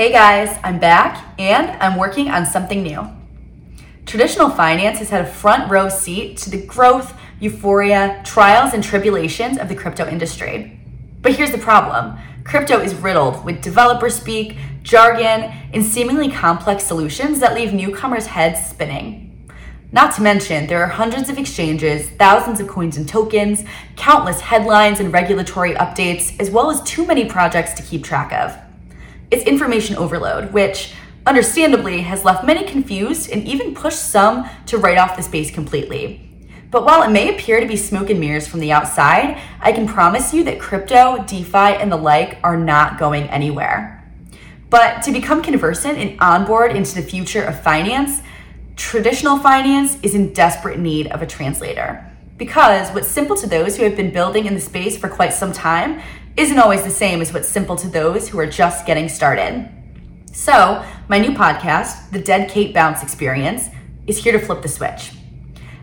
Hey guys, I'm back and I'm working on something new. Traditional finance has had a front row seat to the growth, euphoria, trials, and tribulations of the crypto industry. But here's the problem. Crypto is riddled with developer speak, jargon, and seemingly complex solutions that leave newcomers' heads spinning. Not to mention, there are hundreds of exchanges, thousands of coins and tokens, countless headlines and regulatory updates, as well as too many projects to keep track of. It's information overload, which understandably has left many confused and even pushed some to write off the space completely. But while it may appear to be smoke and mirrors from the outside, I can promise you that crypto, DeFi, and the like are not going anywhere. But to become conversant and onboard into the future of finance, traditional finance is in desperate need of a translator. Because what's simple to those who have been building in the space for quite some time isn't always the same as what's simple to those who are just getting started. So my new podcast, The Deadcaitbounce Experience, is here to flip the switch.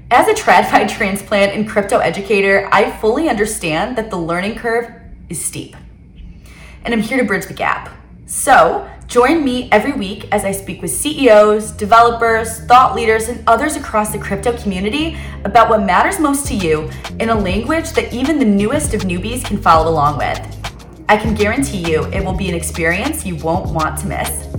As a TradFi transplant and crypto educator, I fully understand that the learning curve is steep, and I'm here to bridge the gap. So join me every week as I speak with CEOs, developers, thought leaders, and others across the crypto community about what matters most to you in a language that even the newest of newbies can follow along with. I can guarantee you it will be an experience you won't want to miss.